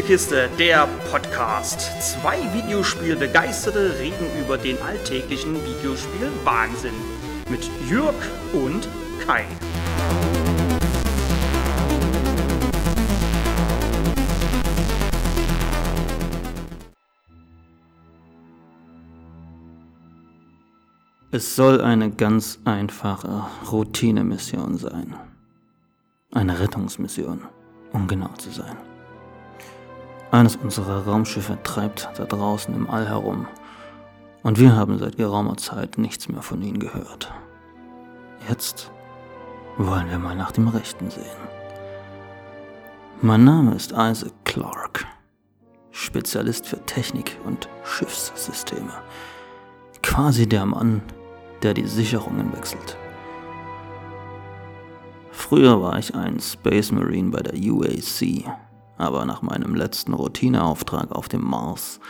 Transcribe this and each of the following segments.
Spielekiste, der Podcast. Zwei Videospielbegeisterte reden über den alltäglichen Videospiel-Wahnsinn mit Jörg und Kai. Es soll eine ganz einfache Routinemission sein. Eine Rettungsmission, um genau zu sein. Eines unserer Raumschiffe treibt da draußen im All herum und wir haben seit geraumer Zeit nichts mehr von ihnen gehört. Jetzt wollen wir mal nach dem Rechten sehen. Mein Name ist Isaac Clark, Spezialist für Technik und Schiffssysteme. Quasi der Mann, der die Sicherungen wechselt. Früher war ich ein Space Marine bei der UAC, aber nach meinem letzten Routineauftrag auf dem Mars,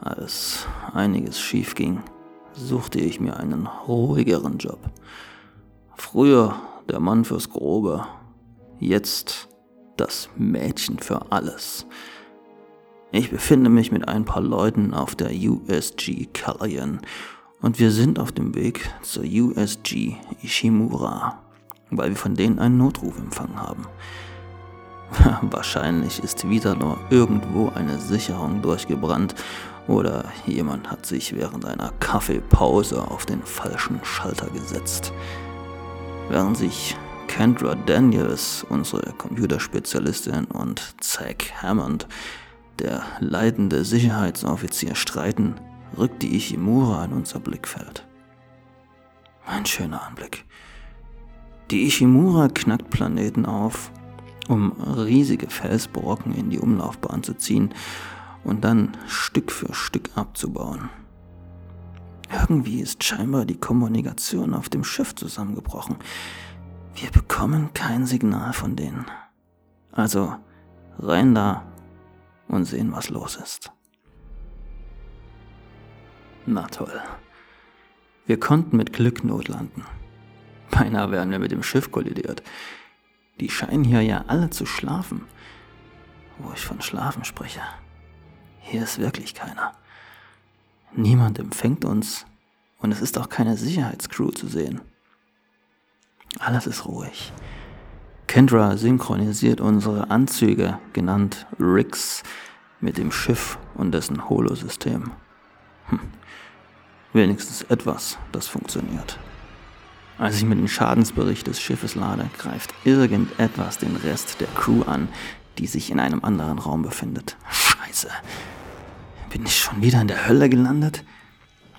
als einiges schief ging, suchte ich mir einen ruhigeren Job. Früher der Mann fürs Grobe, jetzt das Mädchen für alles. Ich befinde mich mit ein paar Leuten auf der USG Callion und wir sind auf dem Weg zur USG Ishimura, weil wir von denen einen Notruf empfangen haben. Wahrscheinlich ist wieder nur irgendwo eine Sicherung durchgebrannt oder jemand hat sich während einer Kaffeepause auf den falschen Schalter gesetzt. Während sich Kendra Daniels, unsere Computerspezialistin, und Zack Hammond, der leitende Sicherheitsoffizier, streiten, rückt die Ishimura in unser Blickfeld. Ein schöner Anblick. Die Ishimura knackt Planeten auf, um riesige Felsbrocken in die Umlaufbahn zu ziehen und dann Stück für Stück abzubauen. Irgendwie ist scheinbar die Kommunikation auf dem Schiff zusammengebrochen. Wir bekommen kein Signal von denen. Also rein da und sehen, was los ist. Na toll. Wir konnten mit Glück notlanden. Beinahe wären wir mit dem Schiff kollidiert. Die scheinen hier ja alle zu schlafen. Wo ich von Schlafen spreche. Hier ist wirklich keiner. Niemand empfängt uns und es ist auch keine Sicherheitscrew zu sehen. Alles ist ruhig. Kendra synchronisiert unsere Anzüge, genannt Riggs, mit dem Schiff und dessen Holosystem. Wenigstens etwas, das funktioniert. Als ich mit dem Schadensbericht des Schiffes lade, greift irgendetwas den Rest der Crew an, die sich in einem anderen Raum befindet. Scheiße. Bin ich schon wieder in der Hölle gelandet?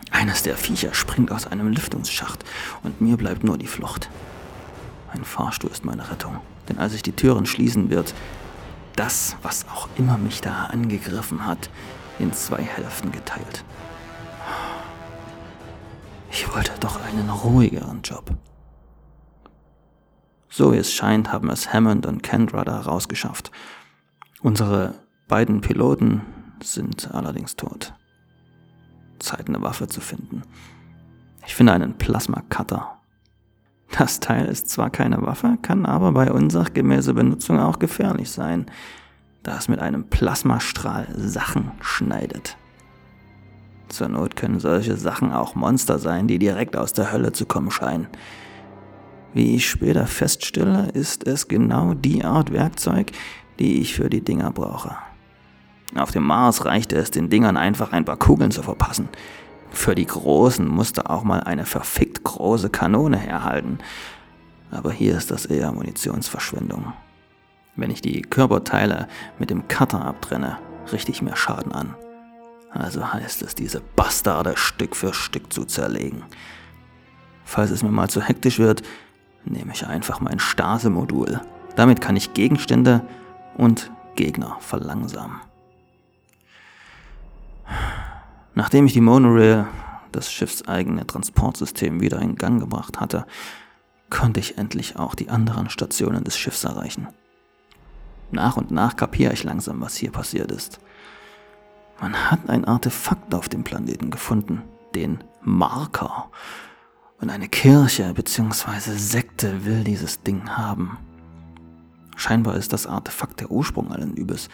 Eines der Viecher springt aus einem Lüftungsschacht und mir bleibt nur die Flucht. Ein Fahrstuhl ist meine Rettung, denn als ich die Türen schließen wird, das, was auch immer mich da angegriffen hat, in zwei Hälften geteilt. Ich wollte doch einen ruhigeren Job. So wie es scheint, haben es Hammond und Kendra da rausgeschafft. Unsere beiden Piloten sind allerdings tot. Zeit, eine Waffe zu finden. Ich finde einen Plasma-Cutter. Das Teil ist zwar keine Waffe, kann aber bei unsachgemäßer Benutzung auch gefährlich sein, da es mit einem Plasmastrahl Sachen schneidet. Zur Not können solche Sachen auch Monster sein, die direkt aus der Hölle zu kommen scheinen. Wie ich später feststelle, ist es genau die Art Werkzeug, die ich für die Dinger brauche. Auf dem Mars reichte es, den Dingern einfach ein paar Kugeln zu verpassen. Für die Großen musste auch mal eine verfickt große Kanone herhalten. Aber hier ist das eher Munitionsverschwendung. Wenn ich die Körperteile mit dem Cutter abtrenne, richte ich mehr Schaden an. Also heißt es, diese Bastarde Stück für Stück zu zerlegen. Falls es mir mal zu hektisch wird, nehme ich einfach mein Stase-Modul. Damit kann ich Gegenstände und Gegner verlangsamen. Nachdem ich die Monorail, das schiffseigene Transportsystem, wieder in Gang gebracht hatte, konnte ich endlich auch die anderen Stationen des Schiffs erreichen. Nach und nach kapiere ich langsam, was hier passiert ist. Man hat ein Artefakt auf dem Planeten gefunden, den Marker. Und eine Kirche bzw. Sekte will dieses Ding haben. Scheinbar ist das Artefakt der Ursprung allen Übels.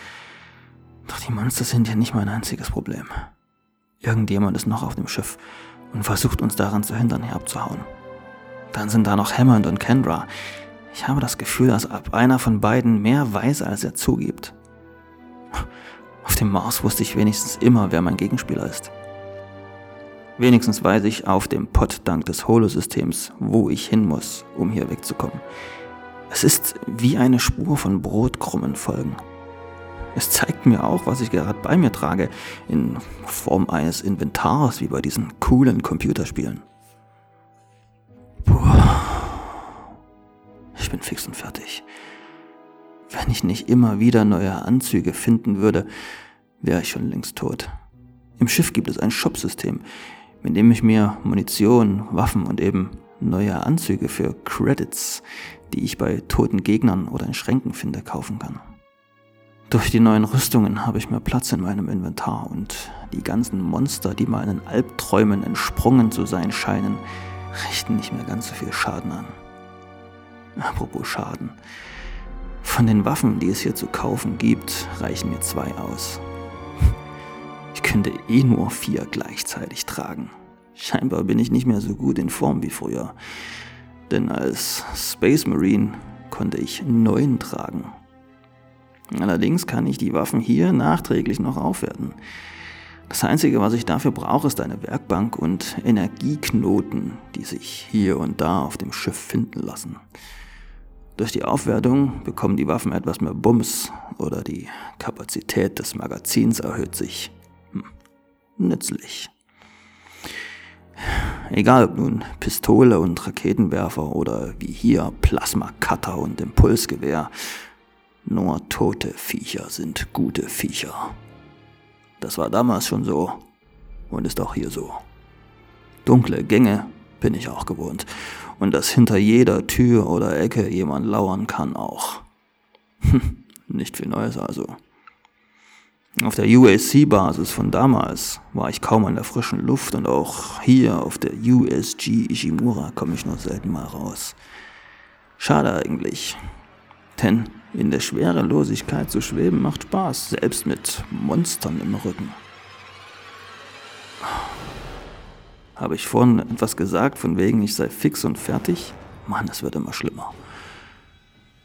Doch die Monster sind ja nicht mein einziges Problem. Irgendjemand ist noch auf dem Schiff und versucht uns daran zu hindern, hier abzuhauen. Dann sind da noch Hammond und Kendra. Ich habe das Gefühl, dass ab einer von beiden mehr weiß, als er zugibt. Auf dem Mars wusste ich wenigstens immer, wer mein Gegenspieler ist. Wenigstens weiß ich auf dem Pod dank des Holosystems, wo ich hin muss, um hier wegzukommen. Es ist wie eine Spur von Brotkrummen folgen. Es zeigt mir auch, was ich gerade bei mir trage, in Form eines Inventars, wie bei diesen coolen Computerspielen. Puh. Ich bin fix und fertig. Wenn ich nicht immer wieder neue Anzüge finden würde, wäre ich schon längst tot. Im Schiff gibt es ein Shopsystem, mit dem ich mir Munition, Waffen und eben neue Anzüge für Credits, die ich bei toten Gegnern oder in Schränken finde, kaufen kann. Durch die neuen Rüstungen habe ich mehr Platz in meinem Inventar und die ganzen Monster, die meinen Albträumen entsprungen zu sein scheinen, richten nicht mehr ganz so viel Schaden an. Apropos Schaden. Von den Waffen, die es hier zu kaufen gibt, reichen mir 2 aus. Ich könnte nur 4 gleichzeitig tragen. Scheinbar bin ich nicht mehr so gut in Form wie früher. Denn als Space Marine konnte ich 9 tragen. Allerdings kann ich die Waffen hier nachträglich noch aufwerten. Das Einzige, was ich dafür brauche, ist eine Werkbank und Energieknoten, die sich hier und da auf dem Schiff finden lassen. Durch die Aufwertung bekommen die Waffen etwas mehr Bums oder die Kapazität des Magazins erhöht sich. Nützlich. Egal ob nun Pistole und Raketenwerfer oder wie hier Plasma-Cutter und Impulsgewehr, nur tote Viecher sind gute Viecher. Das war damals schon so und ist auch hier so. Dunkle Gänge bin ich auch gewohnt und dass hinter jeder Tür oder Ecke jemand lauern kann auch. Nicht viel Neues also. Auf der UAC-Basis von damals war ich kaum an der frischen Luft und auch hier auf der USG Ishimura komme ich nur selten mal raus. Schade eigentlich, denn in der Schwerelosigkeit zu schweben macht Spaß, selbst mit Monstern im Rücken. Habe ich vorhin etwas gesagt, von wegen ich sei fix und fertig? Mann, es wird immer schlimmer.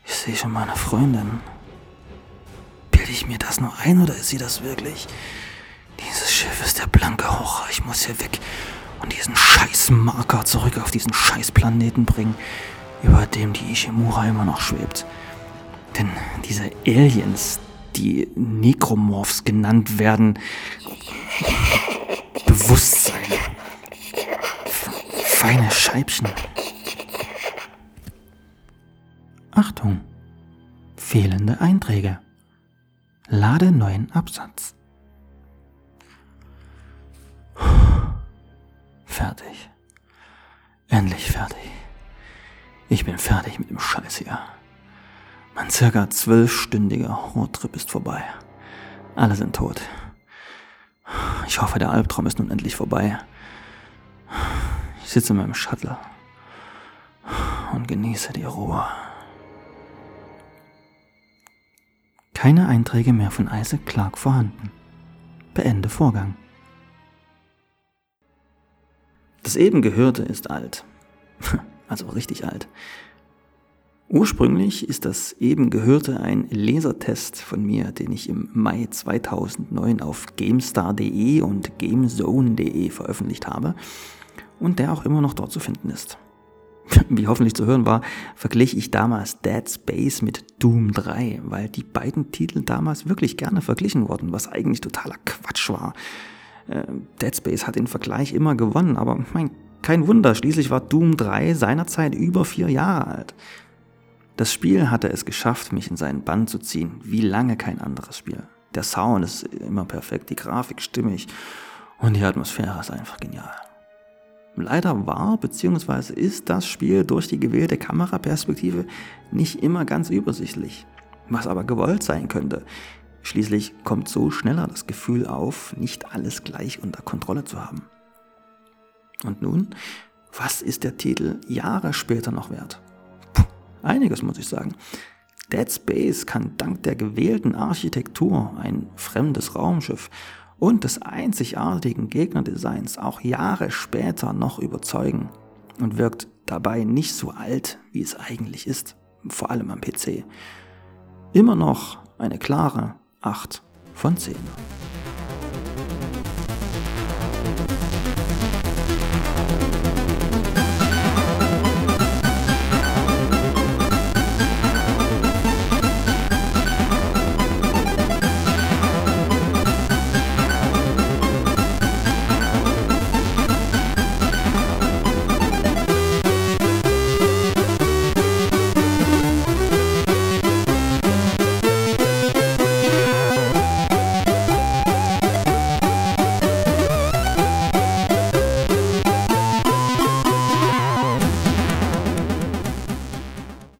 Ich sehe schon meine Freundin. Bilde ich mir das nur ein oder ist sie das wirklich? Dieses Schiff ist der blanke Horror, ich muss hier weg und diesen scheiß Marker zurück auf diesen scheiß Planeten bringen, über dem die Ishimura immer noch schwebt. Denn diese Aliens, die Necromorphs genannt werden, Bewusstsein, feine Scheibchen. Achtung, fehlende Einträge. Lade neuen Absatz. Fertig. Endlich fertig. Ich bin fertig mit dem Scheiß hier. Mein circa 12-stündiger Horrortrip ist vorbei. Alle sind tot. Ich hoffe, der Albtraum ist nun endlich vorbei. Ich sitze in meinem Shuttle und genieße die Ruhe. Keine Einträge mehr von Isaac Clark vorhanden. Beende Vorgang. Das eben Gehörte ist alt. Also richtig alt. Ursprünglich ist das eben Gehörte ein Lesertest von mir, den ich im Mai 2009 auf GameStar.de und GameZone.de veröffentlicht habe und der auch immer noch dort zu finden ist. Wie hoffentlich zu hören war, verglich ich damals Dead Space mit Doom 3, weil die beiden Titel damals wirklich gerne verglichen wurden, was eigentlich totaler Quatsch war. Dead Space hat den Vergleich immer gewonnen, aber kein Wunder, schließlich war Doom 3 seinerzeit über 4 Jahre alt. Das Spiel hatte es geschafft, mich in seinen Bann zu ziehen, wie lange kein anderes Spiel. Der Sound ist immer perfekt, die Grafik stimmig und die Atmosphäre ist einfach genial. Leider war bzw. ist das Spiel durch die gewählte Kameraperspektive nicht immer ganz übersichtlich, was aber gewollt sein könnte. Schließlich kommt so schneller das Gefühl auf, nicht alles gleich unter Kontrolle zu haben. Und nun, was ist der Titel Jahre später noch wert? Einiges, muss ich sagen. Dead Space kann dank der gewählten Architektur, ein fremdes Raumschiff und des einzigartigen Gegnerdesigns auch Jahre später noch überzeugen und wirkt dabei nicht so alt, wie es eigentlich ist, vor allem am PC. Immer noch eine klare 8 von 10.